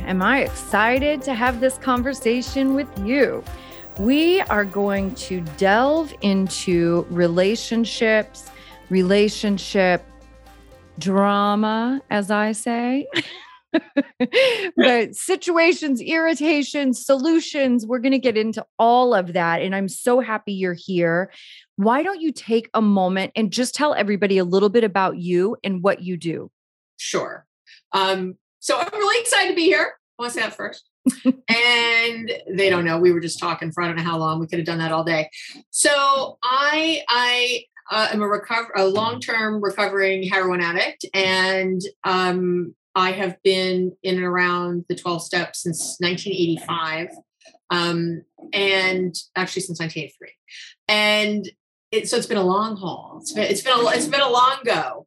am I excited to have this conversation with you. We are going to delve into relationships, relationship drama, as I say. But situations, irritations, solutions, we're going to get into all of that. And I'm so happy you're here. Why don't you take a moment and just tell everybody a little bit about you and what you do? Sure. So I'm really excited to be here. I want to say that first. And they don't know. We were just talking for I don't know how long. We could have done that all day. So I am a long-term recovering heroin addict. And I have been in and around the 12 steps since 1985, and actually since 1983. And so it's been a long haul. It's been a long go.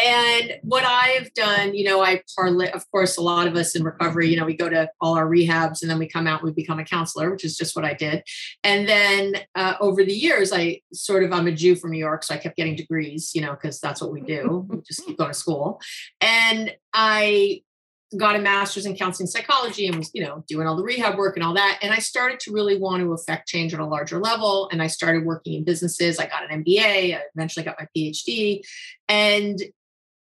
And what I've done, I parlay, of course, a lot of us in recovery, we go to all our rehabs and then we come out, we become a counselor, which is just what I did. And then over the years, I'm a Jew from New York. So I kept getting degrees, because that's what we do. We just keep going to school. And I got a master's in counseling psychology and was, doing all the rehab work and all that. And I started to really want to affect change on a larger level. And I started working in businesses. I got an MBA. I eventually got my PhD. And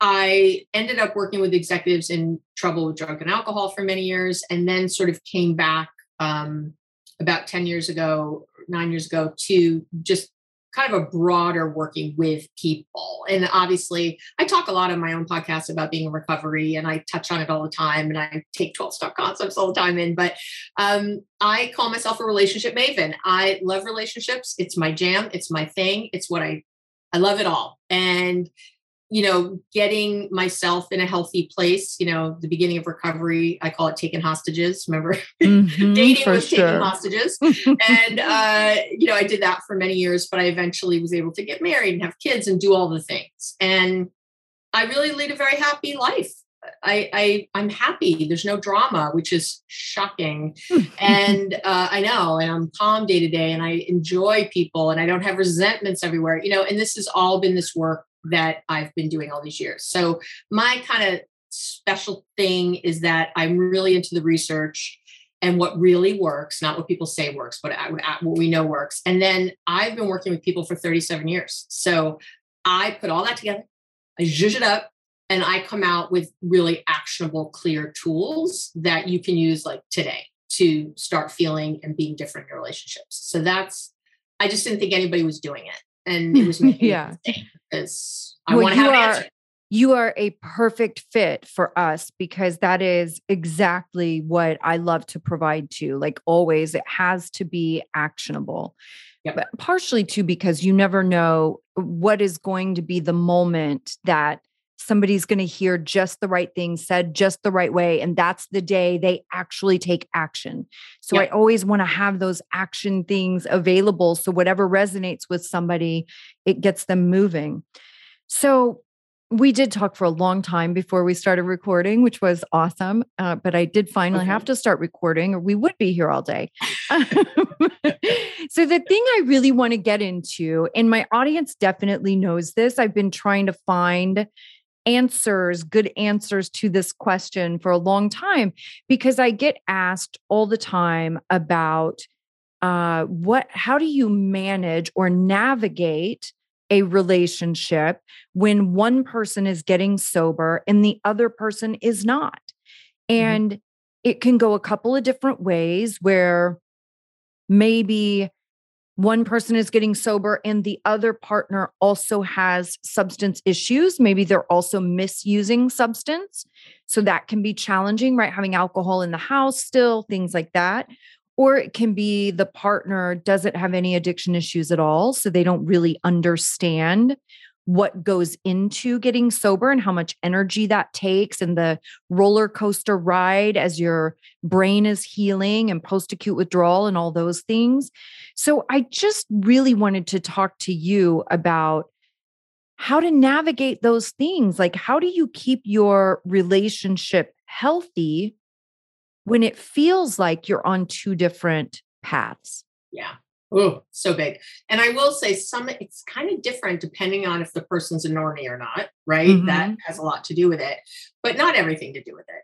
I ended up working with executives in trouble with drug and alcohol for many years, and then sort of came back about 9 years ago, to just kind of a broader working with people. And obviously, I talk a lot on my own podcast about being in recovery, and I touch on it all the time, and I take 12-step concepts all the time in, but I call myself a relationship maven. I love relationships. It's my jam. It's my thing. It's what I love it all. And getting myself in a healthy place, the beginning of recovery, I call it taking hostages. Remember, dating was taking hostages. And, I did that for many years, but I eventually was able to get married and have kids and do all the things. And I really lead a very happy life. I'm happy. There's no drama, which is shocking. And I know, and I'm calm day to day and I enjoy people and I don't have resentments everywhere, and this has all been this work that I've been doing all these years. So my kind of special thing is that I'm really into the research and what really works, not what people say works, but what we know works. And then I've been working with people for 37 years. So I put all that together, I zhuzh it up, and I come out with really actionable, clear tools that you can use like today to start feeling and being different in your relationships. So I just didn't think anybody was doing it. And it was making me think because I want to have an answer. You are a perfect fit for us because that is exactly what I love to provide to. Like always, it has to be actionable. Yep. But partially too, because you never know what is going to be the moment that somebody's going to hear just the right thing said just the right way. And that's the day they actually take action. So yep. I always want to have those action things available. So whatever resonates with somebody, it gets them moving. So we did talk for a long time before we started recording, which was awesome. But I did finally have to start recording or we would be here all day. So the thing I really want to get into, and my audience definitely knows this, I've been trying to find good answers to this question for a long time, because I get asked all the time about how do you manage or navigate a relationship when one person is getting sober and the other person is not. And it can go a couple of different ways where maybe one person is getting sober and the other partner also has substance issues. Maybe they're also misusing substance. So that can be challenging, right? Having alcohol in the house still, things like that. Or it can be the partner doesn't have any addiction issues at all. So they don't really understand what goes into getting sober and how much energy that takes and the roller coaster ride as your brain is healing and post-acute withdrawal and all those things. So I just really wanted to talk to you about how to navigate those things. Like, how do you keep your relationship healthy when it feels like you're on two different paths? Yeah. Oh, so big. And I will say it's kind of different depending on if the person's a normie or not, right? Mm-hmm. That has a lot to do with it, but not everything to do with it.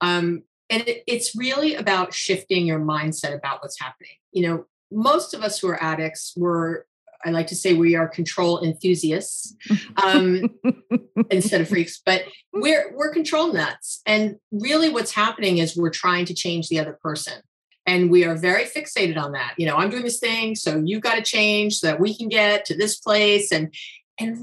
And it's really about shifting your mindset about what's happening. You know, most of us who are addicts I like to say we are control enthusiasts instead of freaks, but we're control nuts. And really what's happening is we're trying to change the other person. And we are very fixated on that. You know, I'm doing this thing, so you've got to change so that we can get to this place. And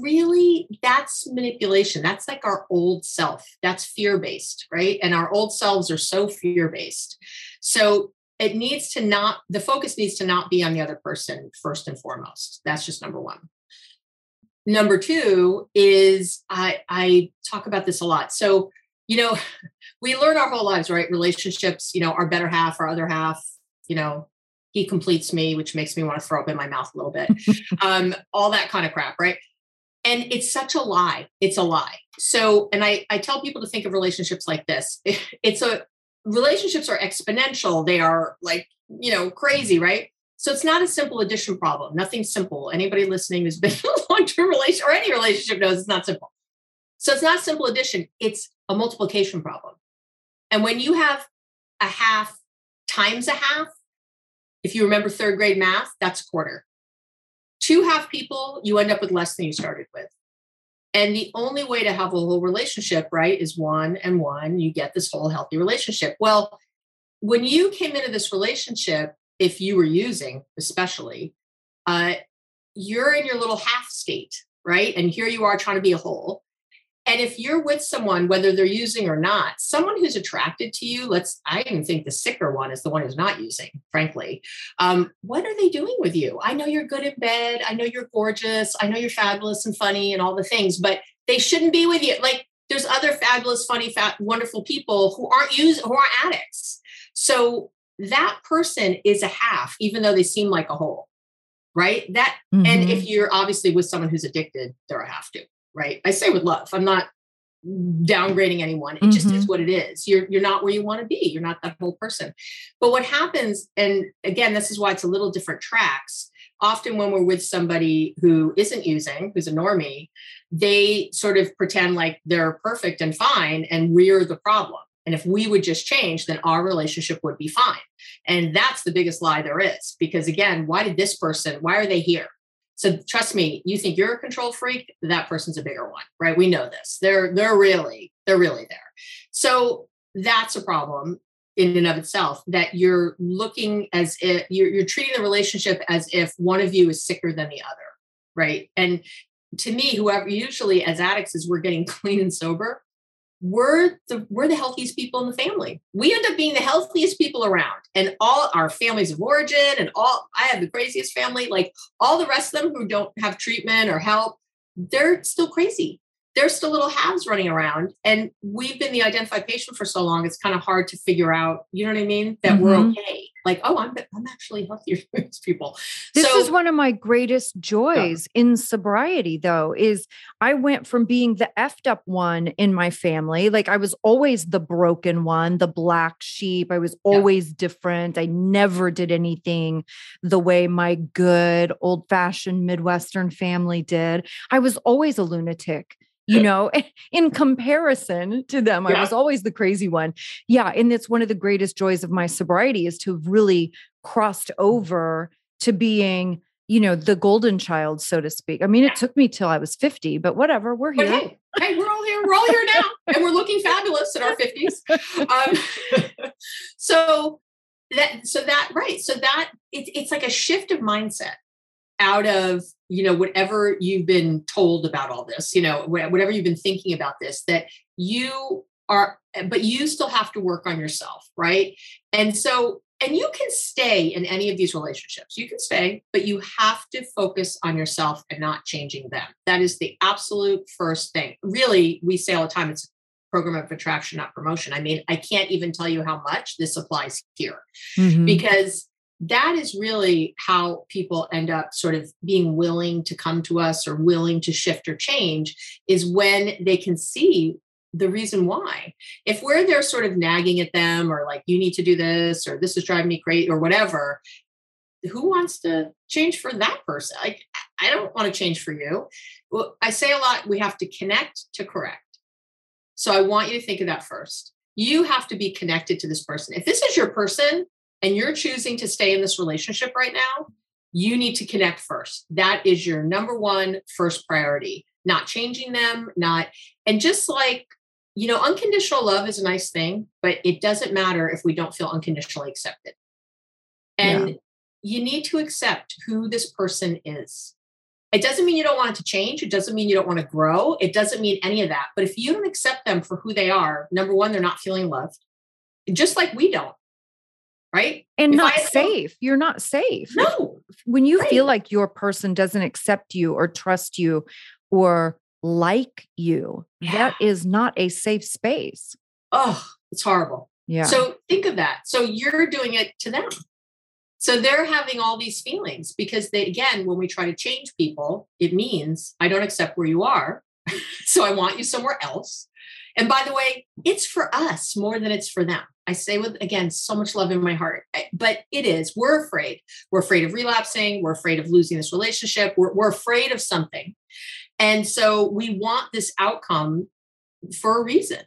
really that's manipulation. That's like our old self. That's fear-based, right? And our old selves are so fear-based. So it needs to not, the focus needs to not be on the other person first and foremost. That's just number one. Number two is I talk about this a lot. So, you know, we learn our whole lives, right? Relationships, you know, our better half, our other half, you know, he completes me, which makes me want to throw up in my mouth a little bit. All that kind of crap, right? And it's such a lie. It's a lie. So, and I tell people to think of relationships like this. Relationships are exponential. They are like, you know, crazy, right? So it's not a simple addition problem. Nothing's simple. Anybody listening who's been in a long-term relationship or any relationship knows it's not simple. So it's not a simple addition. It's a multiplication problem. And when you have a half times a half, if you remember third grade math, that's a quarter. Two half people, you end up with less than you started with. And the only way to have a whole relationship, right, is one and one. You get this whole healthy relationship. Well, when you came into this relationship, if you were using especially, you're in your little half state, right? And here you are trying to be a whole. And if you're with someone, whether they're using or not, someone who's attracted to you, I even think the sicker one is the one who's not using, frankly. What are they doing with you? I know you're good in bed. I know you're gorgeous. I know you're fabulous and funny and all the things, but they shouldn't be with you. Like, there's other fabulous, funny, wonderful people who aren't using, who aren't addicts. So that person is a half, even though they seem like a whole, right? That, mm-hmm. And if you're obviously with someone who's addicted, they're a half too. Right. I say with love, I'm not downgrading anyone. It mm-hmm. just is what it is. You're not where you want to be. You're not that whole person. But what happens, and again, this is why it's a little different tracks. Often when we're with somebody who isn't using, who's a normie, they sort of pretend like they're perfect and fine, and we're the problem. And if we would just change, then our relationship would be fine. And that's the biggest lie there is, because again, why are they here? So trust me, you think you're a control freak, that person's a bigger one, right? We know this. They're really there. So that's a problem in and of itself, that you're looking as if you're treating the relationship as if one of you is sicker than the other, right? And to me, whoever, usually as addicts, as we're getting clean and sober, we're the healthiest people in the family. We end up being the healthiest people around, and all our families of origin and all, I have the craziest family, like all the rest of them who don't have treatment or help, they're still crazy. They're still little halves running around. And we've been the identified patient for so long. It's kind of hard to figure out, you know what I mean? That mm-hmm. we're okay. Like, oh, I'm actually healthier than these people. This is one of my greatest joys in sobriety, though, is I went from being the effed up one in my family. Like, I was always the broken one, the black sheep. I was always different. I never did anything the way my good old-fashioned Midwestern family did. I was always a lunatic. You know, in comparison to them, I was always the crazy one. Yeah. And it's one of the greatest joys of my sobriety is to have really crossed over to being, you know, the golden child, so to speak. I mean, it took me till I was 50, but whatever, we're here. Hey, we're all here. We're all here now. And we're looking fabulous in our 50s. It's like a shift of mindset out of, you know, whatever you've been told about all this, you know, whatever you've been thinking about this, that you are, but you still have to work on yourself. Right. And so, And you can stay in any of these relationships. You can stay, but you have to focus on yourself and not changing them. That is the absolute first thing. Really, we say all the time, it's a program of attraction, not promotion. I mean, I can't even tell you how much this applies here, because that is really how people end up sort of being willing to come to us or willing to shift or change, is when they can see the reason why. If we're there sort of nagging at them or like, you need to do this, or this is driving me crazy or whatever, who wants to change for that person? Like, I don't want to change for you. Well, I say a lot, we have to connect to correct. So I want you to think of that first. You have to be connected to this person. If this is your person and you're choosing to stay in this relationship right now, you need to connect first. That is your number one first priority, not changing them, not, and just like, you know, unconditional love is a nice thing, but it doesn't matter if we don't feel unconditionally accepted. And you need to accept who this person is. It doesn't mean you don't want it to change. It doesn't mean you don't want to grow. It doesn't mean any of that. But if you don't accept them for who they are, number one, they're not feeling loved, just like we don't. Right. And not safe. You're not safe. No. When you feel like your person doesn't accept you or trust you or like you, that is not a safe space. Oh, it's horrible. Yeah. So think of that. So you're doing it to them. So they're having all these feelings because they, again, when we try to change people, it means I don't accept where you are. So I want you somewhere else. And by the way, it's for us more than it's for them. I say with, again, so much love in my heart, but it is, we're afraid. We're afraid of relapsing. We're afraid of losing this relationship. We're afraid of something. And so we want this outcome for a reason.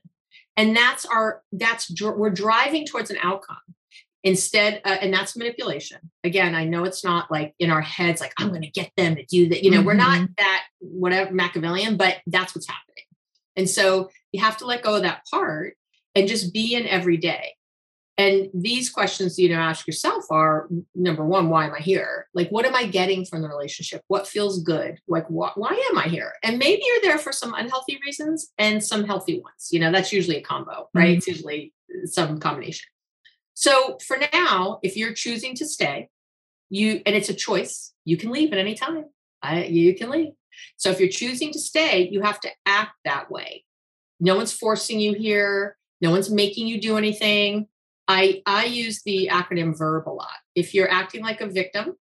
And that's our, we're driving towards an outcome instead. And that's manipulation. Again, I know it's not like in our heads, like I'm going to get them to do that. You know, we're not that whatever Machiavellian, but that's what's happening. And so you have to let go of that part and just be in every day. And these questions, you know, ask yourself are number one, why am I here? Like, what am I getting from the relationship? What feels good? Like, why am I here? And maybe you're there for some unhealthy reasons and some healthy ones. You know, that's usually a combo, right? It's usually some combination. So for now, if you're choosing to stay, and it's a choice, you can leave at any time. You can leave. So if you're choosing to stay, you have to act that way. No one's forcing you here. No one's making you do anything. I use the acronym VERB a lot. If you're acting like a victim,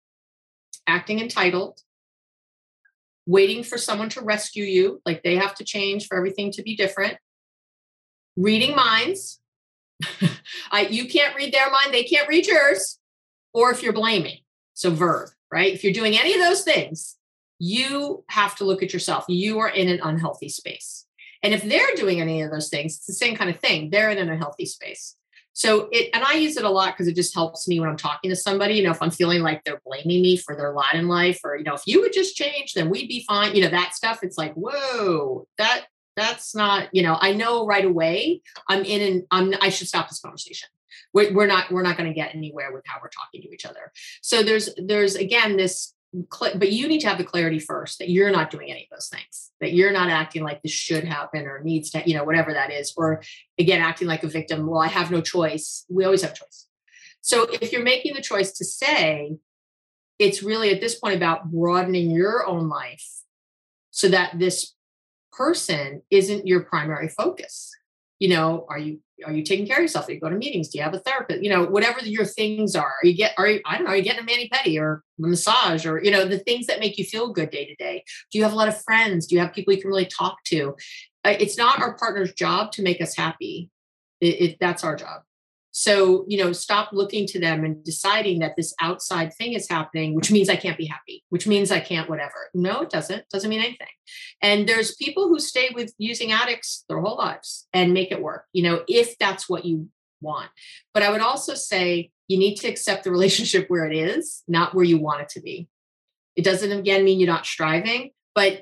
acting entitled, waiting for someone to rescue you, like they have to change for everything to be different, reading minds, you can't read their mind, they can't read yours, or if you're blaming. So VERB, right? If you're doing any of those things, you have to look at yourself. You are in an unhealthy space. And if they're doing any of those things, it's the same kind of thing. They're in an unhealthy space. So and I use it a lot because it just helps me when I'm talking to somebody, you know, if I'm feeling like they're blaming me for their lot in life, or, you know, if you would just change, then we'd be fine. You know, that stuff, it's like, whoa, that's not, you know, I know right away I should stop this conversation. We're not going to get anywhere with how we're talking to each other. So there's again, this, but you need to have the clarity first that you're not doing any of those things, that you're not acting like this should happen or needs to, you know, whatever that is. Or again, acting like a victim. Well, I have no choice. We always have choice. So if you're making the choice to stay, it's really at this point about broadening your own life so that this person isn't your primary focus. You know, are you taking care of yourself? Do you go to meetings? Do you have a therapist? You know, whatever your things are, are you getting a mani-pedi or a massage, or, you know, the things that make you feel good day to day? Do you have a lot of friends? Do you have people you can really talk to? It's not our partner's job to make us happy. That's our job. So, you know, stop looking to them and deciding that this outside thing is happening, which means I can't be happy, which means I can't whatever. No, it doesn't. It doesn't mean anything. And there's people who stay with using addicts their whole lives and make it work, you know, if that's what you want. But I would also say you need to accept the relationship where it is, not where you want it to be. It doesn't, again, mean you're not striving, but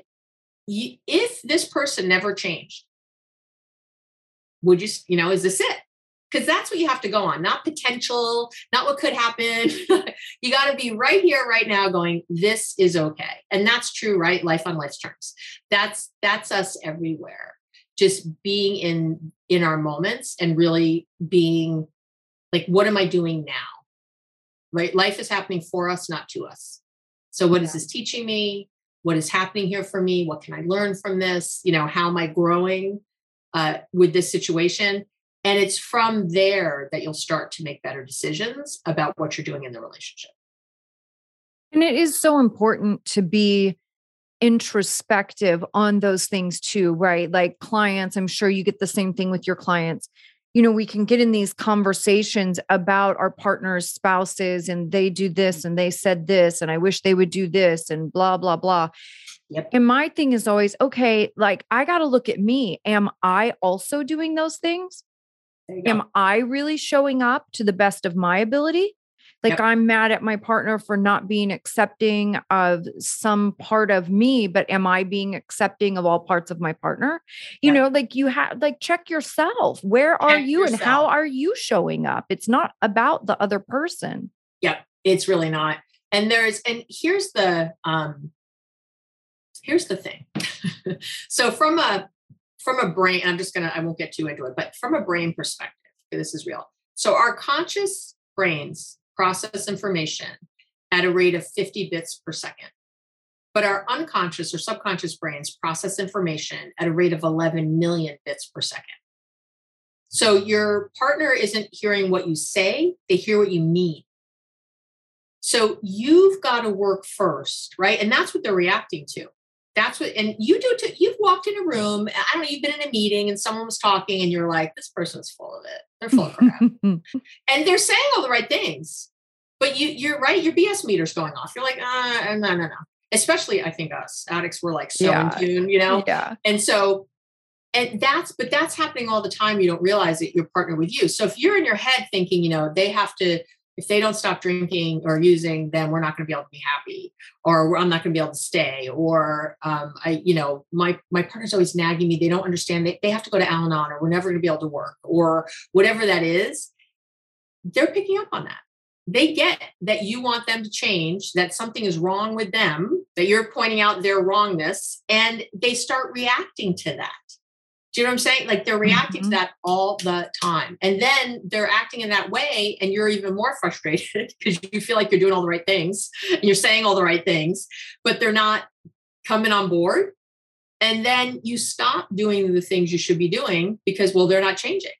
if this person never changed, would you, you know, is this it? Because that's what you have to go on, not potential, not what could happen. You got to be right here, right now going, this is okay. And that's true, right? Life on life's terms. That's us everywhere. Just being in our moments and really being like, what am I doing now? right? Life is happening for us, not to us. So what is this teaching me? What is happening here for me? What can I learn from this? You know, how am I growing with this situation? And it's from there that you'll start to make better decisions about what you're doing in the relationship. And it is so important to be introspective on those things too, right? Like clients, I'm sure you get the same thing with your clients. You know, we can get in these conversations about our partners, spouses, and they do this, and they said this, and I wish they would do this, and blah, blah, blah. Yep. And my thing is always, okay, like I got to look at me. Am I also doing those things? Am I really showing up to the best of my ability? Like I'm mad at my partner for not being accepting of some part of me, but am I being accepting of all parts of my partner? You know, like you have, like, check yourself. Where are you and how are you showing up? It's not about the other person. Yeah, it's really not. And here's the thing. So from a brain, I won't get too into it, but from a brain perspective, this is real. So our conscious brains process information at a rate of 50 bits per second. But our unconscious or subconscious brains process information at a rate of 11 million bits per second. So your partner isn't hearing what you say, they hear what you mean. So you've got to work first, right? And that's what they're reacting to. That's what, and you do too. You've walked in a room, I don't know, you've been in a meeting and someone was talking and you're like, this person's full of it. They're full of crap. And they're saying all the right things, but you're right. Your BS meter's going off. You're like, no. Especially I think us addicts, we're like so in tune, you know? Yeah. But that's happening all the time. You don't realize it, your partner with you. So if you're in your head thinking, you know, they have to, if they don't stop drinking or using, then we're not going to be able to be happy, or I'm not going to be able to stay. Or, my partner's always nagging me. They don't understand that they have to go to Al-Anon, or we're never going to be able to work, or whatever that is. They're picking up on that. They get that you want them to change, that something is wrong with them, that you're pointing out their wrongness, and they start reacting to that. Do you know what I'm saying? Like they're reacting to that all the time. And then they're acting in that way. And you're even more frustrated because you feel like you're doing all the right things and you're saying all the right things, but they're not coming on board. And then you stop doing the things you should be doing because, well, they're not changing.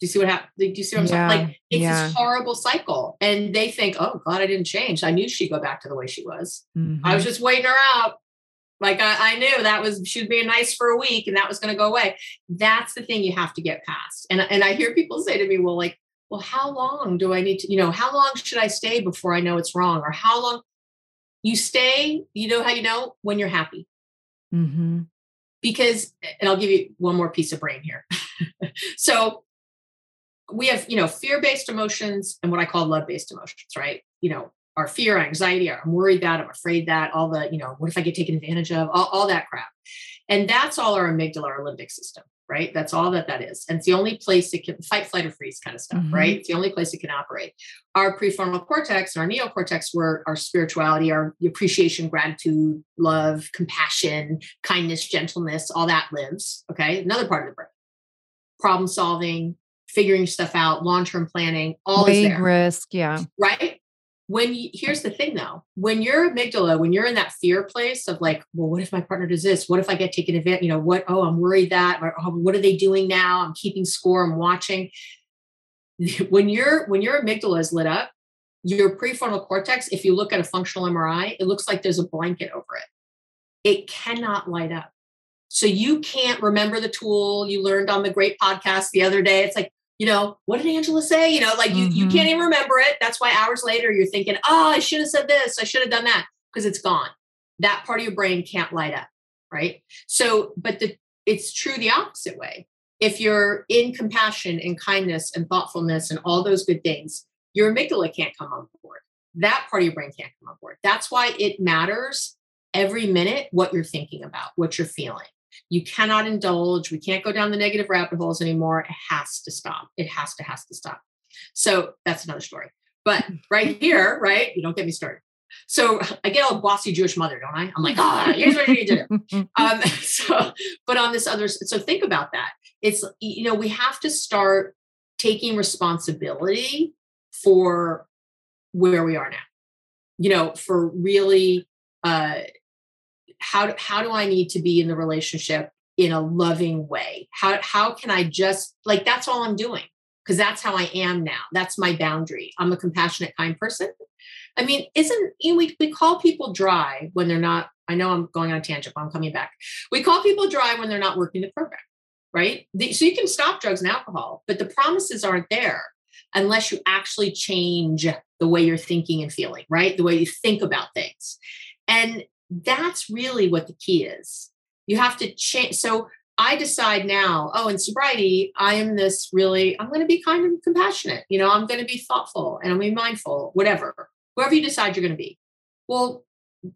Do you see what happened? Do you see what I'm saying? Like it's this horrible cycle. And they think, oh God, I didn't change. I knew she'd go back to the way she was. Mm-hmm. I was just waiting her out. Like I knew she'd be nice for a week and that was going to go away. That's the thing you have to get past. And I hear people say to me, well, how long do I need to, how long should I stay before I know it's wrong? Or how long you stay, how you know when you're happy. Mm-hmm. Because, and I'll give you one more piece of brain here. So we have, fear-based emotions and what I call love-based emotions, right? Our fear, our anxiety, I'm worried that, I'm afraid that, all the, what if I get taken advantage of, all that crap. And that's all our amygdala, our limbic system, right? That's all that is. And it's the only place it can fight, flight, or freeze kind of stuff, right? It's the only place it can operate. Our prefrontal cortex and our neocortex were our spirituality, our appreciation, gratitude, love, compassion, kindness, gentleness, all that lives, okay? Another part of the brain. Problem solving, figuring stuff out, long-term planning, all is there. Big risk, yeah. Right? Here's the thing though, when your amygdala, when you're in that fear place of like, well, what if my partner does this? What if I get taken advantage? I'm worried that, or, oh, what are they doing now? I'm keeping score. I'm watching. When your amygdala is lit up, your prefrontal cortex, if you look at a functional MRI, it looks like there's a blanket over it. It cannot light up. So you can't remember the tool you learned on the great podcast the other day. It's like, what did Angela say? You can't even remember it. That's why hours later you're thinking, oh, I should have said this. I should have done that, because it's gone. That part of your brain can't light up. Right. So, but it's true the opposite way. If you're in compassion and kindness and thoughtfulness and all those good things, your amygdala can't come on board. That part of your brain can't come on board. That's why it matters every minute what you're thinking about, what you're feeling. You cannot indulge. We can't go down the negative rabbit holes anymore. It has to stop. It has to stop. So that's another story. But right here, right? You don't get me started. So I get all bossy Jewish mother, don't I? I'm like, here's what you need to do. So think about that. It's, we have to start taking responsibility for where we are now, you know, for really, how do I need to be in the relationship in a loving way? How can I just, like, that's all I'm doing. Cause that's how I am now. That's my boundary. I'm a compassionate, kind person. I mean, we call people dry when they're not, I know I'm going on a tangent, but I'm coming back. We call people dry when they're not working the program, right? So you can stop drugs and alcohol, but the promises aren't there unless you actually change the way you're thinking and feeling, right? The way you think about things. And that's really what the key is. You have to change. So I decide now, in sobriety, I am this really, I'm going to be kind and compassionate. You know, I'm going to be thoughtful and I'm going to be mindful, whatever, whoever you decide you're going to be. Well,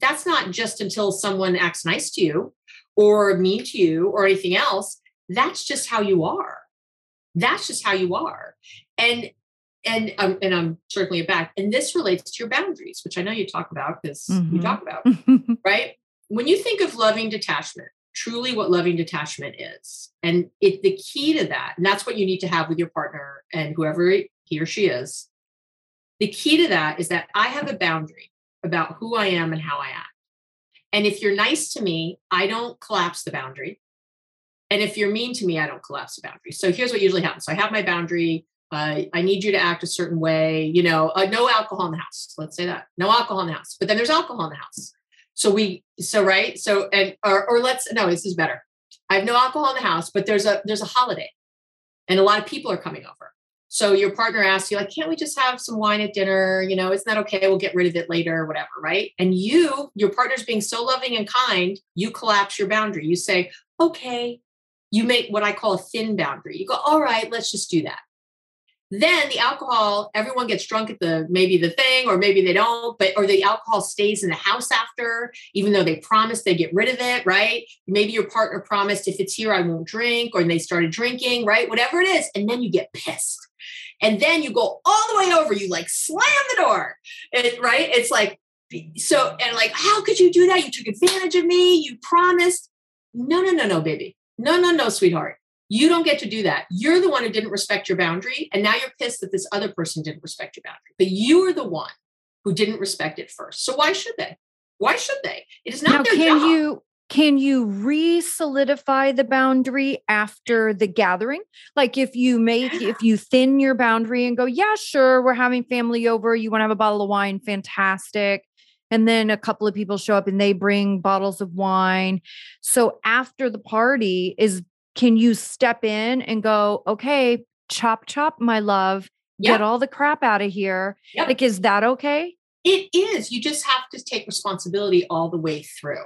that's not just until someone acts nice to you or mean to you or anything else. That's just how you are. That's just how you are. And I'm circling it back. And this relates to your boundaries, which I know you talk about because you talk about, right? When you think of loving detachment, truly what loving detachment is, and the key to that, and that's what you need to have with your partner and whoever he or she is, the key to that is that I have a boundary about who I am and how I act. And if you're nice to me, I don't collapse the boundary. And if you're mean to me, I don't collapse the boundary. So here's what usually happens. So I have my boundary. I need you to act a certain way, you know, no alcohol in the house. Let's say that. No alcohol in the house, but then there's alcohol in the house. This is better. I have no alcohol in the house, but there's a holiday and a lot of people are coming over. So your partner asks you, like, can't we just have some wine at dinner? You know, isn't that okay? We'll get rid of it later, whatever. Right. And your partner's being so loving and kind, you collapse your boundary. You say, okay. You make what I call a thin boundary. You go, all right, let's just do that. Then the alcohol, everyone gets drunk at the thing, or maybe they don't, or the alcohol stays in the house after, even though they promised they get rid of it, right? Maybe your partner promised, if it's here, I won't drink, or they started drinking, right? Whatever it is. And then you get pissed. And then you go all the way over, you like slam the door, right? It's like, so, and like, how could you do that? You took advantage of me. You promised. No, baby. No, sweetheart. You don't get to do that. You're the one who didn't respect your boundary. And now you're pissed that this other person didn't respect your boundary. But you are the one who didn't respect it first. So why should they? It is not now, their job. Can you re-solidify the boundary after the gathering? Like if you thin your boundary and go, yeah, sure, we're having family over. You want to have a bottle of wine? Fantastic. And then a couple of people show up and they bring bottles of wine. So after the party can you step in and go, okay, chop, chop, my love, get all the crap out of here. Yep. Like, is that okay? It is. You just have to take responsibility all the way through.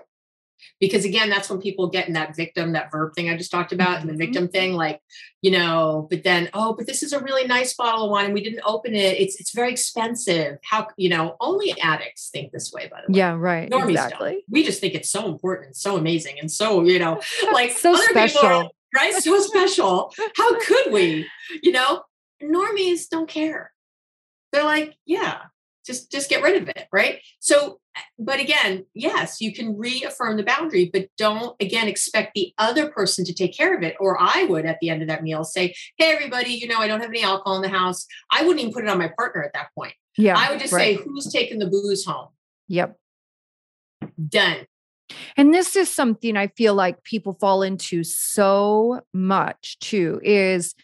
Because again, that's when people get in that victim, that verb thing I just talked about, and the victim thing, like, you know, but then, but this is a really nice bottle of wine and we didn't open it. It's very expensive. How, you know, only addicts think this way, by the way. Yeah, right. Normies exactly. Don't. We just think it's so important, so amazing. And so, you know, like so other special. People are, right? So special. How could we, you know, normies don't care. They're like, yeah. Just get rid of it. Right. So, but again, yes, you can reaffirm the boundary, but don't again, expect the other person to take care of it. Or I would at the end of that meal say, hey, everybody, you know, I don't have any alcohol in the house. I wouldn't even put it on my partner at that point. Yeah. I would just say, who's taking the booze home? Yep. Done. And this is something I feel like people fall into so much too, is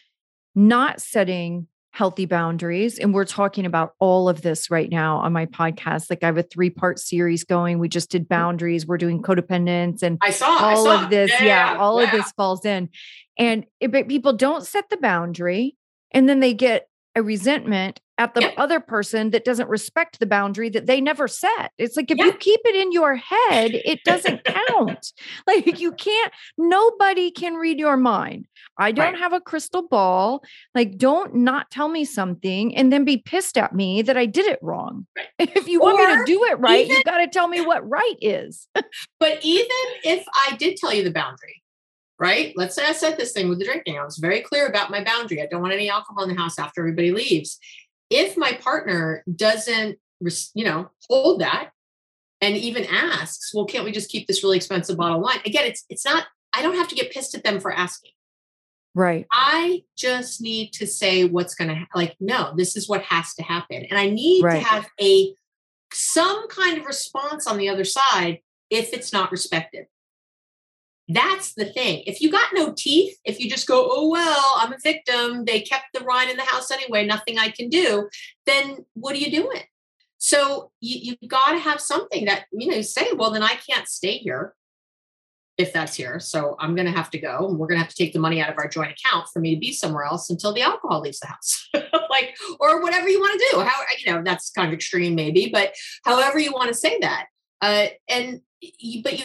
not setting healthy boundaries. And we're talking about all of this right now on my podcast. Like I have a 3-part series going. We just did boundaries. We're doing codependence and all of this. Yeah. All of this falls in. And but people don't set the boundary and then they get a resentment at the other person that doesn't respect the boundary that they never set. It's like, if you keep it in your head, it doesn't count. Like you can't, nobody can read your mind. I don't have a crystal ball. Like, don't not tell me something and then be pissed at me that I did it wrong. Right. If you want me to do it right, you got to tell me what right is. But even if I did tell you the boundary, right? Let's say I said this thing with the drinking. I was very clear about my boundary. I don't want any alcohol in the house after everybody leaves. If my partner doesn't, you know, hold that and even asks, well, can't we just keep this really expensive bottle of wine? Again, it's not, I don't have to get pissed at them for asking. Right. I just need to say what's going to no, this is what has to happen. And I need to have some kind of response on the other side if it's not respected. That's the thing. If you got no teeth, if you just go, oh, well, I'm a victim, they kept the wine in the house anyway, nothing I can do, then what are you doing? So you've got to have something that, you know, say, well, then I can't stay here if that's here. So I'm going to have to go, and we're going to have to take the money out of our joint account for me to be somewhere else until the alcohol leaves the house, like, or whatever you want to do. How, you know, that's kind of extreme maybe, but however you want to say that. But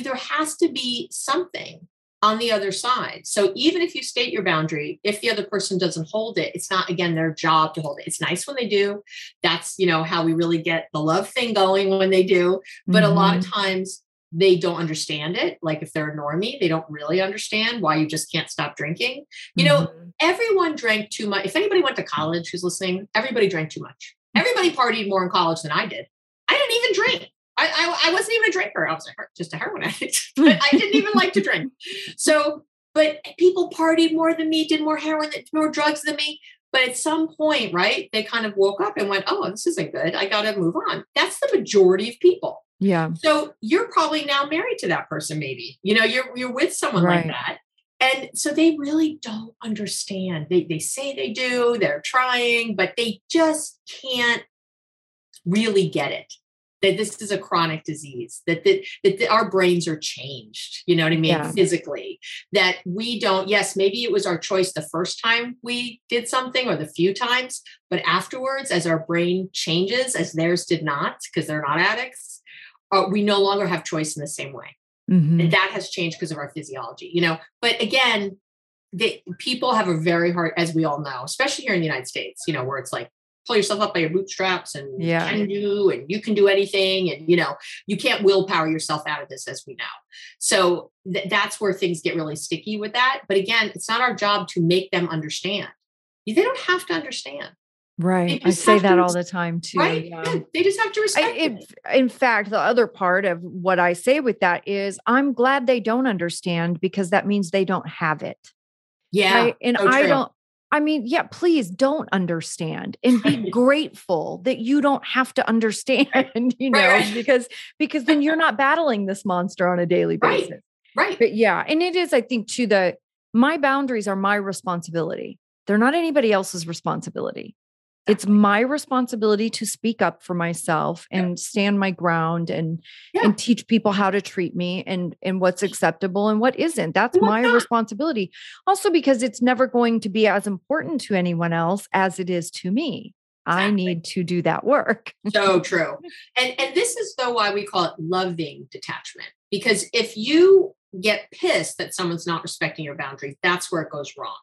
there has to be something on the other side. So even if you state your boundary, if the other person doesn't hold it, it's not, again, their job to hold it. It's nice when they do. That's, you know, how we really get the love thing going when they do. But a lot of times they don't understand it. Like if they're a normie, they don't really understand why you just can't stop drinking. You know, everyone drank too much. If anybody went to college who's listening, everybody drank too much. Everybody partied more in college than I did. I didn't even drink. I wasn't even a drinker. I was just a heroin addict, but I didn't even like to drink. So, but people partied more than me, did more heroin, more drugs than me. But at some point, right, they kind of woke up and went, oh, this isn't good. I got to move on. That's the majority of people. Yeah. So you're probably now married to that person. Maybe, you know, you're with someone like that. And so they really don't understand. They say they do, they're trying, but they just can't really get it. That this is a chronic disease, that our brains are changed, you know what I mean, physically, that we don't, maybe it was our choice the first time we did something or the few times, but afterwards, as our brain changes, as theirs did not, because they're not addicts, we no longer have choice in the same way. And that has changed because of our physiology, you know, but again, people have a very hard, as we all know, especially here in the United States, you know, where it's like, pull yourself up by your bootstraps and can do, and you can do anything. And, you know, you can't willpower yourself out of this, as we know. So that's where things get really sticky with that. But again, it's not our job to make them understand. They don't have to understand. Right. I say that all the time too. Right. Yeah. They just have to respect it. In fact, the other part of what I say with that is I'm glad they don't understand because that means they don't have it. Yeah. Right? And so please don't understand and be grateful that you don't have to understand, you know, because then you're not battling this monster on a daily basis. Right. But yeah. And it is, I think too, my boundaries are my responsibility. They're not anybody else's responsibility. It's my responsibility to speak up for myself and stand my ground and teach people how to treat me and what's acceptable and what isn't. That's my responsibility. Also, because it's never going to be as important to anyone else as it is to me. Exactly. I need to do that work. So true. And this is though why we call it loving detachment, because if you get pissed that someone's not respecting your boundaries, that's where it goes wrong.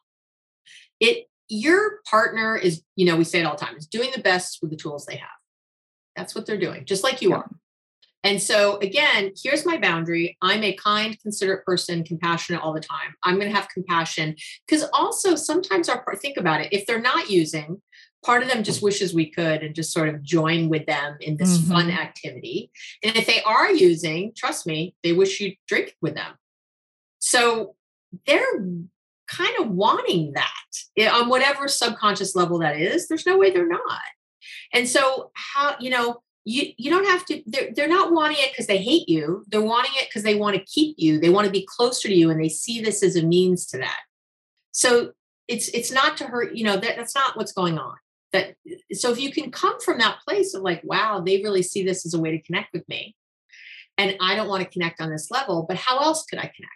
Your partner is, you know, we say it all the time, is doing the best with the tools they have. That's what they're doing, just like you are. And so again, here's my boundary. I'm a kind, considerate person, compassionate all the time. I'm going to have compassion because also sometimes think about it. If they're not using, part of them just wishes we could and just sort of join with them in this fun activity. And if they are using, trust me, they wish you'd drink with them. So they're kind of wanting that on whatever subconscious level that is. There's no way they're not. And so how, you know, you don't have to, they're not wanting it because they hate you. They're wanting it because they want to keep you. They want to be closer to you. And they see this as a means to that. So it's not to hurt, you know, that's not what's going on. So if you can come from that place of like, wow, they really see this as a way to connect with me. And I don't want to connect on this level, but how else could I connect?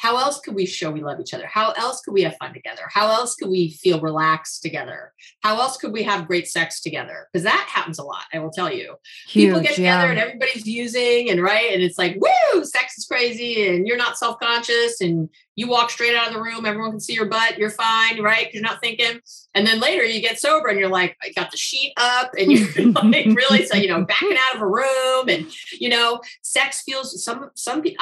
How else could we show we love each other? How else could we have fun together? How else could we feel relaxed together? How else could we have great sex together? Because that happens a lot, I will tell you. Huge, people get together and everybody's using and it's like, woo, sex is crazy and you're not self-conscious and you walk straight out of the room. Everyone can see your butt. You're fine, right? Because you're not thinking. And then later you get sober and you're like, I got the sheet up and you're like really, so, you know, backing out of a room and, you know, sex feels some people,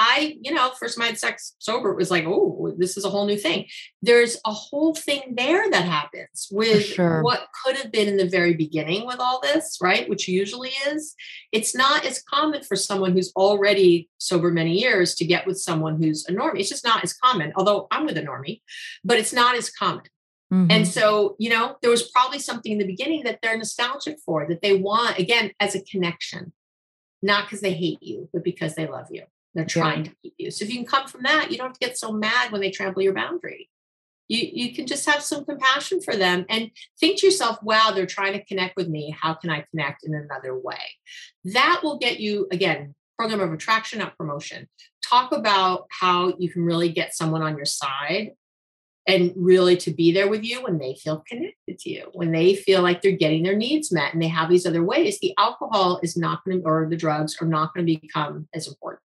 first time I had sex sober, it was like, oh, this is a whole new thing. there's a whole thing there that happens with what could have been in the very beginning with all this, right? Which usually is, it's not as common for someone who's already sober many years to get with someone who's a normie. It's just not as common, although I'm with a normie, but it's not as common. Mm-hmm. And so, you know, there was probably something in the beginning that they're nostalgic for, that they want, again, as a connection, not because they hate you, but because they love you. They're trying to keep you. So if you can come from that, you don't have to get so mad when they trample your boundary. You can just have some compassion for them and think to yourself, wow, they're trying to connect with me. How can I connect in another way? That will get you, again, program of attraction, not promotion. Talk about how you can really get someone on your side and really to be there with you when they feel connected to you, when they feel like they're getting their needs met and they have these other ways. The alcohol is not going to, or the drugs are not going to become as important.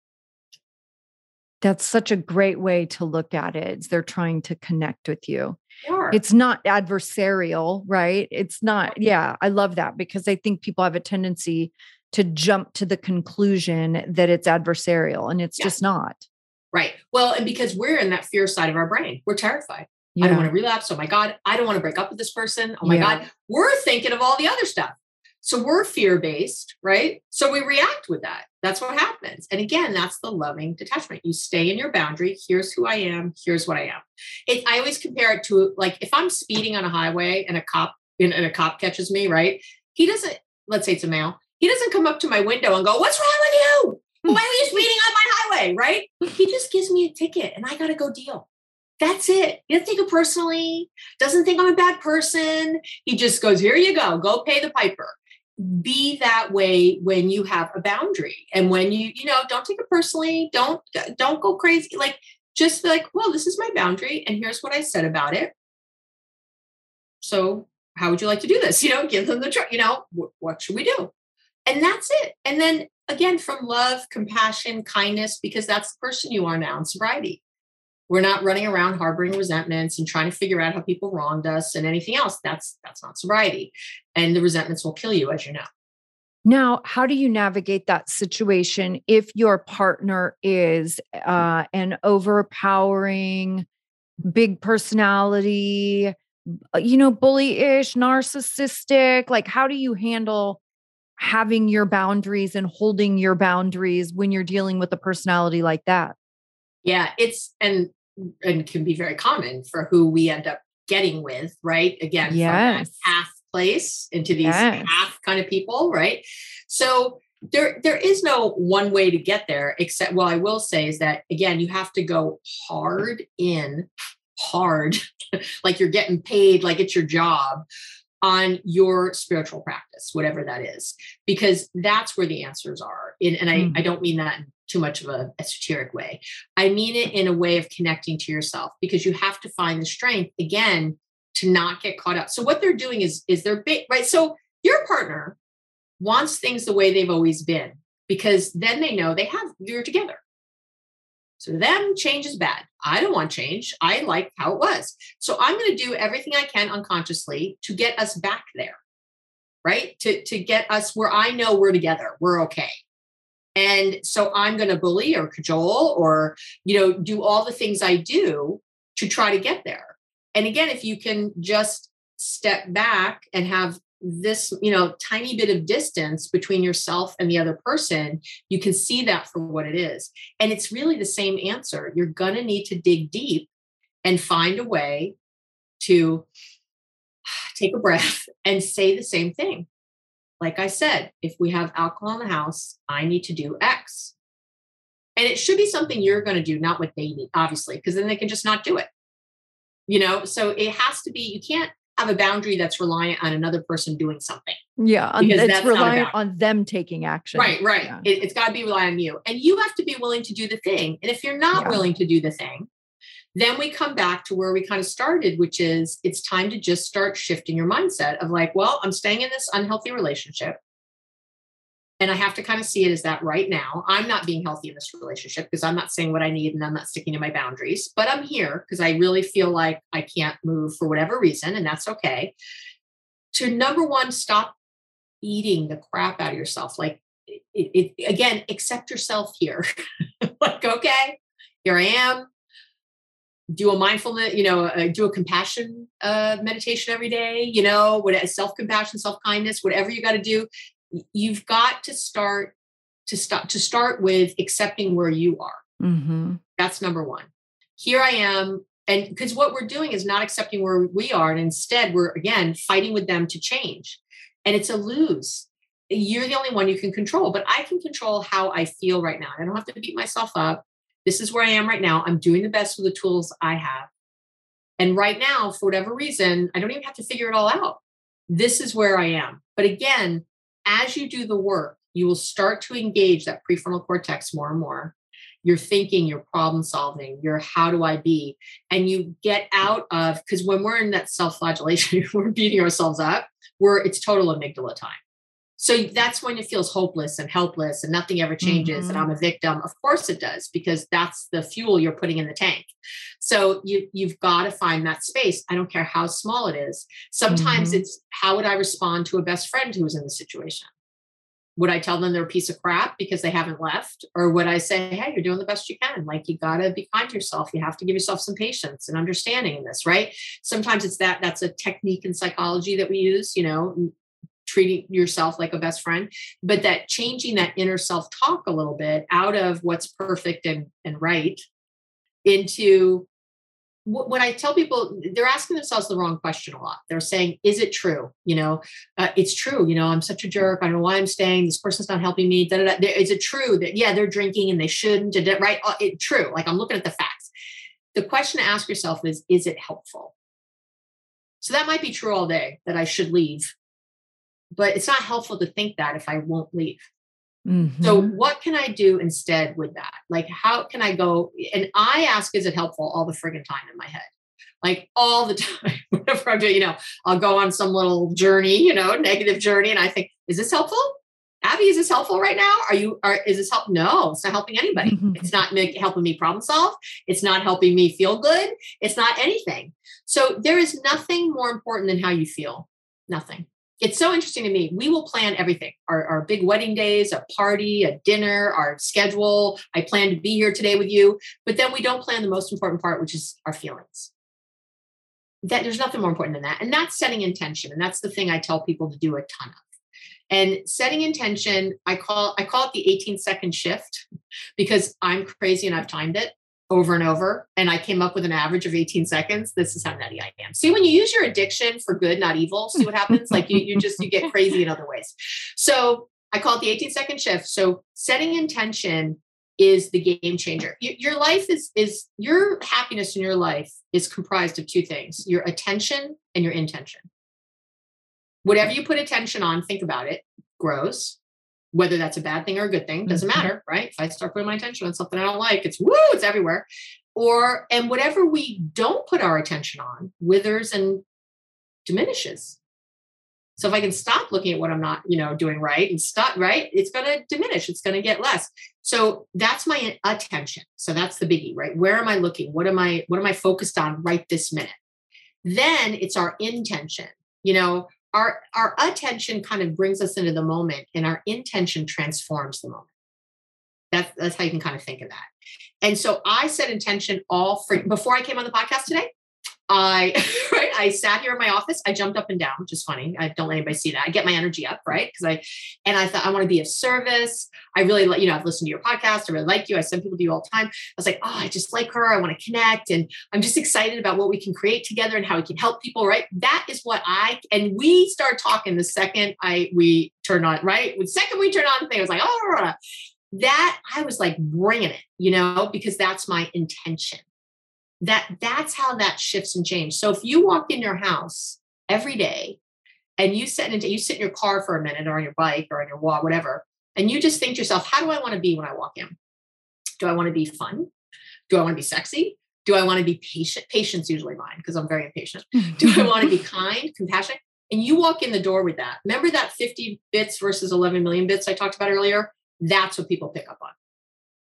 That's such a great way to look at it. They're trying to connect with you. Sure. It's not adversarial, right? It's not. Yeah. I love that because I think people have a tendency to jump to the conclusion that it's adversarial and it's just not. Right. Well, and because we're in that fear side of our brain, we're terrified. Yeah. I don't want to relapse. Oh my God. I don't want to break up with this person. Oh my God. We're thinking of all the other stuff. So we're fear-based, right? So we react with that. That's what happens. And again, that's the loving detachment. You stay in your boundary. Here's who I am. Here's what I am. I always compare it to, like, if I'm speeding on a highway and a cop catches me, right? He doesn't, let's say it's a male. He doesn't come up to my window and go, what's wrong with you? Why are you speeding on my highway, right? He just gives me a ticket and I got to go deal. That's it. He doesn't take it personally. Doesn't think I'm a bad person. He just goes, here you go. Go pay the piper. Be that way when you have a boundary and when you don't take it personally, don't go crazy. Like, just be like, well, this is my boundary and here's what I said about it. So how would you like to do this? You know, give them the, what should we do? And that's it. And then again, from love, compassion, kindness, because that's the person you are now in sobriety. We're not running around harboring resentments and trying to figure out how people wronged us and anything else. That's not sobriety. And the resentments will kill you, as you know. Now, how do you navigate that situation if your partner is an overpowering, big personality, bully-ish, narcissistic? Like, how do you handle having your boundaries and holding your boundaries when you're dealing with a personality like that? Yeah, it's and can be very common for who we end up getting with, right? Again, from that half place into these half kind of people, right? So there is no one way to get there, except what I will say is that, again, you have to go hard, like you're getting paid, like it's your job, on your spiritual practice, whatever that is, because that's where the answers are. I don't mean that in too much of an esoteric way. I mean it in a way of connecting to yourself, because you have to find the strength, again, to not get caught up. So what they're doing is they're big, right? So your partner wants things the way they've always been, because then they know you're together. So to them, change is bad. I don't want change. I like how it was. So I'm going to do everything I can unconsciously to get us back there, right? To get us where I know we're together, we're okay. And so I'm going to bully or cajole or, do all the things I do to try to get there. And again, if you can just step back and have this, tiny bit of distance between yourself and the other person, you can see that for what it is. And it's really the same answer. You're going to need to dig deep and find a way to take a breath and say the same thing. Like I said, if we have alcohol in the house, I need to do X. And it should be something you're going to do, not what they need, obviously, because then they can just not do it. So it has to be, you can't have a boundary that's reliant on another person doing something. Yeah. It's reliant on them taking action. Right. Yeah. It's got to be reliant on you. And you have to be willing to do the thing. And if you're not willing to do the thing, then we come back to where we kind of started, which is it's time to just start shifting your mindset of like, well, I'm staying in this unhealthy relationship. And I have to kind of see it as that right now. I'm not being healthy in this relationship because I'm not saying what I need and I'm not sticking to my boundaries, but I'm here because I really feel like I can't move for whatever reason. And that's okay. To number one, stop eating the crap out of yourself. Like, again, accept yourself here. Like, okay, here I am. do a mindfulness, do a compassion meditation every day, self-compassion, self-kindness, whatever you got to do. You've got to start with accepting where you are. Mm-hmm. That's number one. Here I am. And because what we're doing is not accepting where we are. And instead we're, again, fighting with them to change. And it's a lose. You're the only one you can control, but I can control how I feel right now. I don't have to beat myself up. This is where I am right now. I'm doing the best with the tools I have. And right now, for whatever reason, I don't even have to figure it all out. This is where I am. But again, as you do the work, you will start to engage that prefrontal cortex more and more. You're thinking, you're problem solving, you're how do I be? And you get out of, because when we're in that self-flagellation, we're beating ourselves up, it's total amygdala time. So that's when it feels hopeless and helpless and nothing ever changes. Mm-hmm. And I'm a victim. Of course it does, because that's the fuel you're putting in the tank. So you've got to find that space. I don't care how small it is. Sometimes mm-hmm. it's how would I respond to a best friend who was in the situation? Would I tell them they're a piece of crap because they haven't left? Or would I say, hey, you're doing the best you can. Like, you got to be kind to yourself. You have to give yourself some patience and understanding in this, right? Sometimes it's that. That's a technique in psychology that we use, treating yourself like a best friend, but that changing that inner self-talk a little bit out of what's perfect and right into what I tell people, they're asking themselves the wrong question a lot. They're saying, is it true? It's true. I'm such a jerk. I don't know why I'm staying. This person's not helping me. Da, da, da. Is it true that, yeah, they're drinking and they shouldn't, da, da, right? True. Like, I'm looking at the facts. The question to ask yourself is it helpful? So that might be true all day that I should leave. But it's not helpful to think that if I won't leave. Mm-hmm. So what can I do instead with that? Like, how can I go? And I ask, is it helpful all the friggin' time in my head? Like, all the time, whatever I'm doing, I'll go on some little journey, negative journey. And I think, is this helpful? Abby, is this helpful right now? Is this help? No, it's not helping anybody. Mm-hmm. It's not helping me problem solve. It's not helping me feel good. It's not anything. So there is nothing more important than how you feel. Nothing. It's so interesting to me. We will plan everything, our big wedding days, a party, a dinner, our schedule. I plan to be here today with you. But then we don't plan the most important part, which is our feelings. That there's nothing more important than that. And that's setting intention. And that's the thing I tell people to do a ton of. And setting intention, I call it the 18-second shift, because I'm crazy and I've timed it over and over. And I came up with an average of 18 seconds. This is how nutty I am. See, when you use your addiction for good, not evil, see what happens? Like, you get crazy in other ways. So I call it the 18-second shift. So setting intention is the game changer. Your life is your happiness in your life is comprised of two things, your attention and your intention. Whatever you put attention on, think about it, grows. Whether that's a bad thing or a good thing, doesn't matter, right? If I start putting my attention on something I don't like, it's everywhere. And whatever we don't put our attention on withers and diminishes. So if I can stop looking at what I'm not, doing right and stop, right, it's going to diminish. It's going to get less. So that's my attention. So that's the biggie, right? Where am I looking? What am I focused on right this minute? Then it's our intention, Our attention kind of brings us into the moment, and our intention transforms the moment. That's how you can kind of think of that. And so I set intention before I came on the podcast today. I sat here in my office. I jumped up and down, which is funny. I don't let anybody see that. I get my energy up, right? Because I thought, I want to be of service. I really like, I've listened to your podcast. I really like you. I send people to you all the time. I was like, I just like her. I want to connect. And I'm just excited about what we can create together and how we can help people, right? That is what and we start talking the second we turn on, right? The second we turn on the thing, I was like, that I was like bringing it, because that's my intention. That's how that shifts and changes. So if you walk in your house every day and you sit in your car for a minute or on your bike or on your walk, whatever, and you just think to yourself, how do I want to be when I walk in? Do I want to be fun? Do I want to be sexy? Do I want to be patient? Patience usually mine, because I'm very impatient. Do I want to be kind, compassionate? And you walk in the door with that. Remember that 50 bits versus 11 million bits I talked about earlier? That's what people pick up on.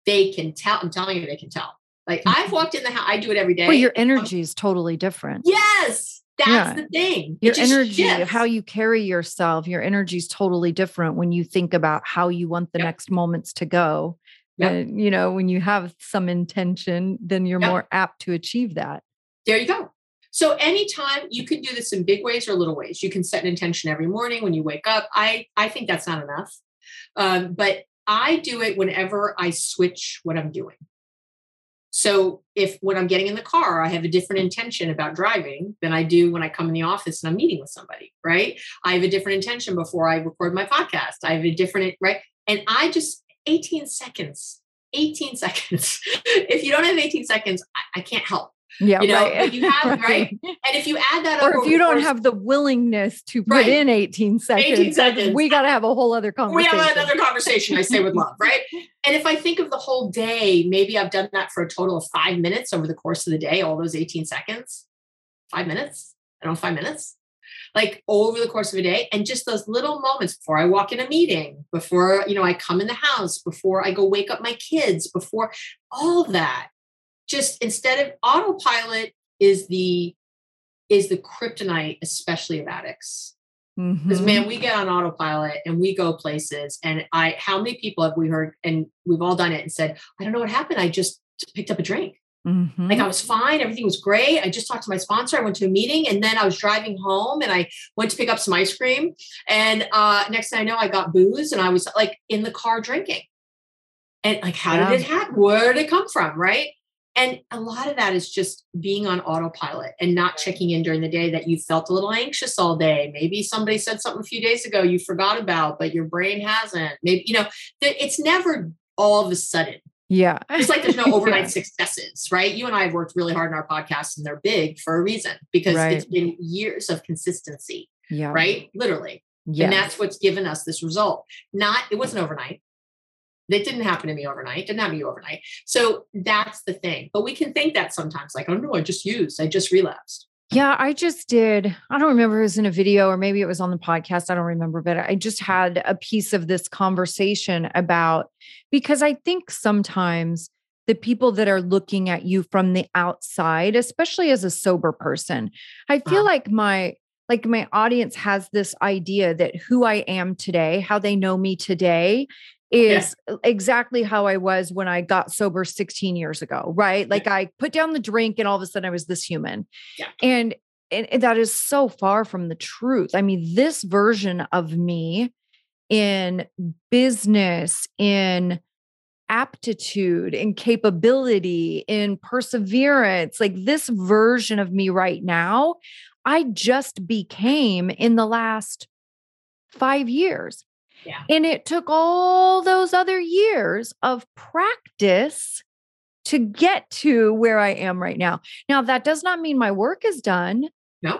They can tell. I'm telling you, they can tell. Like, I've walked in the house, I do it every day. Well, your energy is totally different. Yes. That's the thing. Your energy, shifts. How you carry yourself, your energy is totally different when you think about how you want the next moments to go Yep. And, you know, when you have some intention, then you're more apt to achieve that. There you go. So anytime you can do this in big ways or little ways, you can set an intention every morning when you wake up. I think that's not enough. But I do it whenever I switch what I'm doing. So if when I'm getting in the car, I have a different intention about driving than I do when I come in the office and I'm meeting with somebody, right? I have a different intention before I record my podcast. I have a different, right? And I just, 18 seconds. If you don't have 18 seconds, I can't help. Yeah, you know, right. You have, right. And if you add that up, or if you don't have the willingness to put in 18 seconds, we got to have a whole other conversation. We have another conversation, I say with love, right? And if I think of the whole day, maybe I've done that for a total of 5 minutes over the course of the day, all those 18 seconds, 5 minutes, 5 minutes, like over the course of a day. And just those little moments before I walk in a meeting, before, you know, I come in the house, before I go wake up my kids, before all that. Just instead of autopilot is the kryptonite, especially of addicts. Because man, we get on autopilot and we go places. And how many people have we heard, and we've all done it and said, I don't know what happened. I just picked up a drink. Mm-hmm. Like I was fine. Everything was great. I just talked to my sponsor. I went to a meeting and then I was driving home and I went to pick up some ice cream. And next thing I know, I got booze and I was like in the car drinking. And like, how did it happen? Where did it come from? Right. And a lot of that is just being on autopilot and not checking in during the day that you felt a little anxious all day. Maybe somebody said something a few days ago you forgot about, but your brain hasn't. Maybe, you know, it's never all of a sudden. Yeah. It's like there's no overnight successes, right? You and I have worked really hard on our podcasts and they're big for a reason because it's been years of consistency, right? Literally. Yes. And that's what's given us this result. It wasn't overnight. That didn't happen to me overnight. Didn't happen to you overnight. So that's the thing. But we can think that sometimes, like, oh no, I just relapsed. Yeah, I just did. I don't remember if it was in a video or maybe it was on the podcast. I don't remember, but I just had a piece of this conversation about, because I think sometimes the people that are looking at you from the outside, especially as a sober person, I feel like my audience has this idea that who I am today, how they know me today is exactly how I was when I got sober 16 years ago, right? Like I put down the drink and all of a sudden I was this human. Yeah. And that is so far from the truth. I mean, this version of me in business, in aptitude, in capability, in perseverance, like this version of me right now, I just became in the last 5 years. Yeah. And it took all those other years of practice to get to where I am right now. Now, that does not mean my work is done,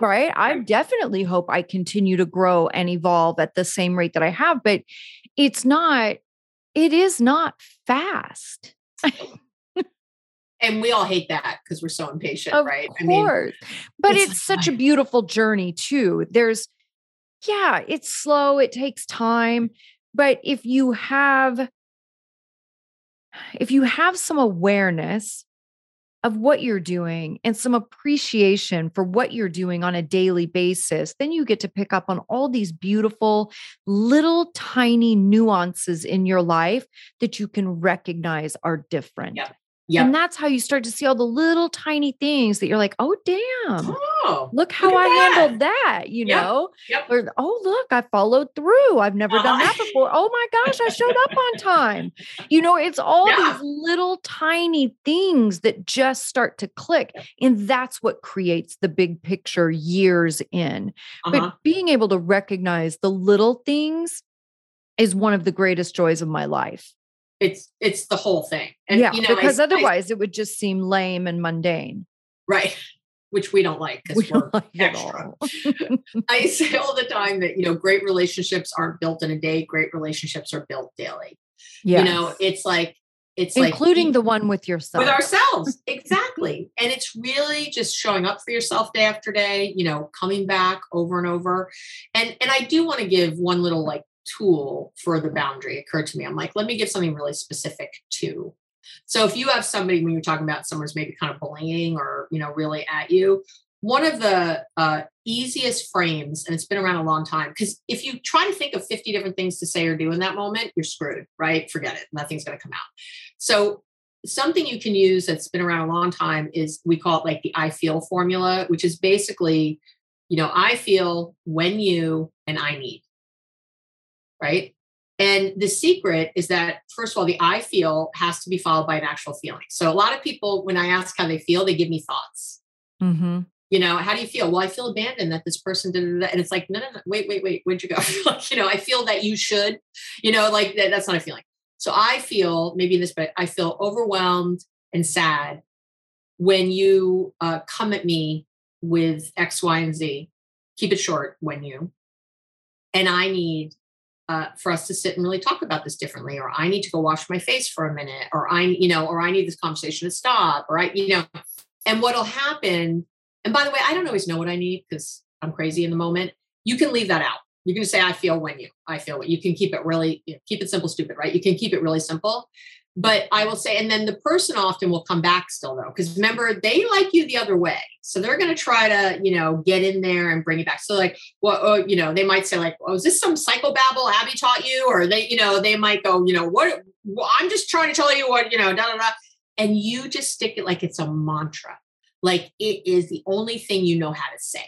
right? I definitely hope I continue to grow and evolve at the same rate that I have, but it is not fast. And we all hate that because we're so impatient, right? Of course. I mean, but it's such a beautiful journey too. Yeah, it's slow. It takes time. But if you have some awareness of what you're doing and some appreciation for what you're doing on a daily basis, then you get to pick up on all these beautiful little tiny nuances in your life that you can recognize are different. Yeah. Yep. And that's how you start to see all the little tiny things that you're like, oh, damn, look how handled that, you know, or, oh, look, I followed through. I've never done that before. Oh my gosh, I showed up on time. You know, it's all these little tiny things that just start to click. And that's what creates the big picture years in. But being able to recognize the little things is one of the greatest joys of my life. It's the whole thing. And, you know, because otherwise it would just seem lame and mundane. Right. Which we don't like because we're like extra. I say all the time that, you know, great relationships aren't built in a day. Great relationships are built daily. Yes. You know, including the one with yourself. With ourselves. Exactly. And it's really just showing up for yourself day after day, you know, coming back over and over. And I do want to give one little tool for the boundary occurred to me. I'm like, let me give something really specific too. So if you have somebody, when you're talking about someone's maybe kind of bullying or, you know, really at you, One of the easiest frames, and it's been around a long time, because if you try to think of 50 different things to say or do in that moment, you're screwed, right? Forget it. Nothing's going to come out. So something you can use that's been around a long time is, we call it like the I feel formula, which is basically, you know, I feel, when you, and I need, right? And the secret is that, first of all, the I feel has to be followed by an actual feeling. So a lot of people, when I ask how they feel, they give me thoughts. Mm-hmm. You know, how do you feel? Well, I feel abandoned that this person did that. And it's like, no, wait, where'd you go? Like, you know, I feel that you should, you know, like that's not a feeling. So I feel, maybe in this, but I feel overwhelmed and sad when you come at me with X, Y, and Z. Keep it short, when you. And I need for us to sit and really talk about this differently, or I need to go wash my face for a minute, or I, you know, or I need this conversation to stop, or I, you know. And what'll happen, and by the way, I don't always know what I need because I'm crazy in the moment. You can leave that out. You can say, I feel when you, I feel what you can keep it really, you know, keep it simple, stupid, right? You can keep it really simple. But I will say, and then the person often will come back still though, because remember, they like you the other way. So they're going to try to, you know, get in there and bring it back. So like, well, oh, you know, they might say like, oh, is this some psychobabble Abby taught you? Or they, you know, they might go, you know, what, well, I'm just trying to tell you what, you know, da, da, da. And you just stick it like it's a mantra. Like it is the only thing you know how to say.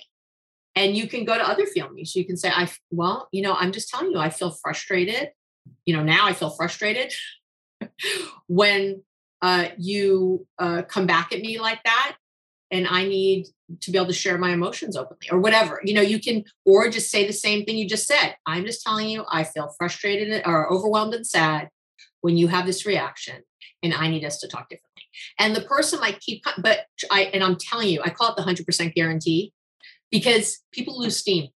And you can go to other feelings. You can say, well, you know, I'm just telling you, I feel frustrated. You know, now I feel frustrated when you come back at me like that. And I need to be able to share my emotions openly, or whatever, you know, you can, or just say the same thing you just said. I'm just telling you, I feel frustrated or overwhelmed and sad when you have this reaction. And I need us to talk differently. And the person might keep, but I'm telling you, I call it the 100% guarantee, because people lose steam.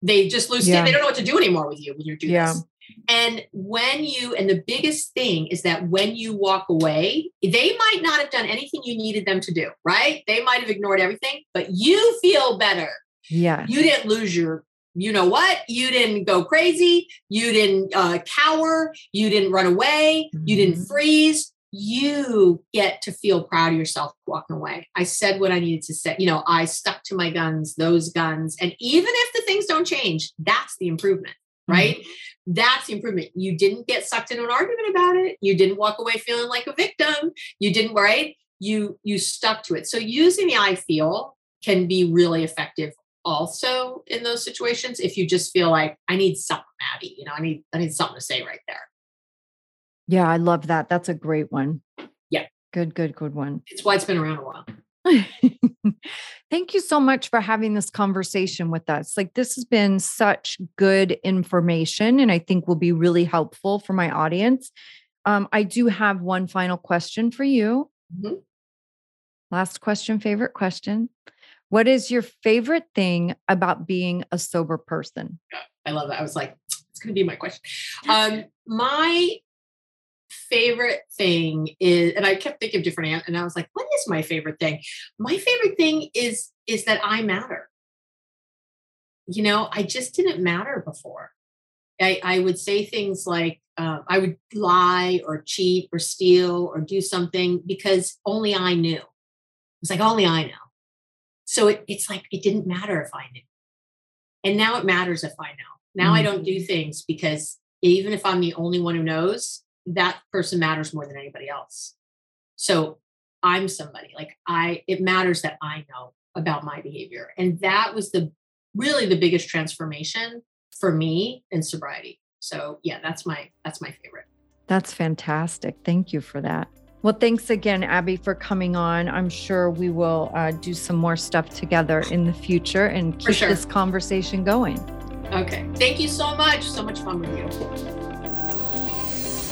They just lose steam. They don't know what to do anymore with you when you're doing this. And when you, and the biggest thing is that when you walk away, they might not have done anything you needed them to do, right? They might've ignored everything, but you feel better. Yeah. You didn't lose your, you know what? You didn't go crazy. You didn't cower. You didn't run away. Mm-hmm. You didn't freeze. You get to feel proud of yourself walking away. I said what I needed to say. You know, I stuck to my guns, those guns. And even if the things don't change, that's the improvement, right? Mm-hmm. That's the improvement. You didn't get sucked into an argument about it. You didn't walk away feeling like a victim. You didn't, right? You stuck to it. So using the I feel can be really effective also in those situations. If you just feel like I need something, Abby, you know, I need something to say right there. Yeah. I love that. That's a great one. Yeah. Good one. It's why it's been around a while. Thank you so much for having this conversation with us. Like, this has been such good information, and I think will be really helpful for my audience. I do have one final question for you. Mm-hmm. Last question, favorite question. What is your favorite thing about being a sober person? I love that. I was like, it's going to be my question. My favorite thing is, and I kept thinking of different, and I was like, what is my favorite thing? My favorite thing is that I matter. You know, I just didn't matter before. I would say things like, I would lie or cheat or steal or do something because only I knew. It's like, only I know. So it's like, it didn't matter if I knew. And now it matters if I know. Now I don't do things because even if I'm the only one who knows, that person matters more than anybody else. So I'm somebody like it matters that I know about my behavior. And that was really the biggest transformation for me in sobriety. So yeah, that's my favorite. That's fantastic. Thank you for that. Well, thanks again, Abby, for coming on. I'm sure we will do some more stuff together in the future and keep this conversation going. Okay. Thank you so much. So much fun with you.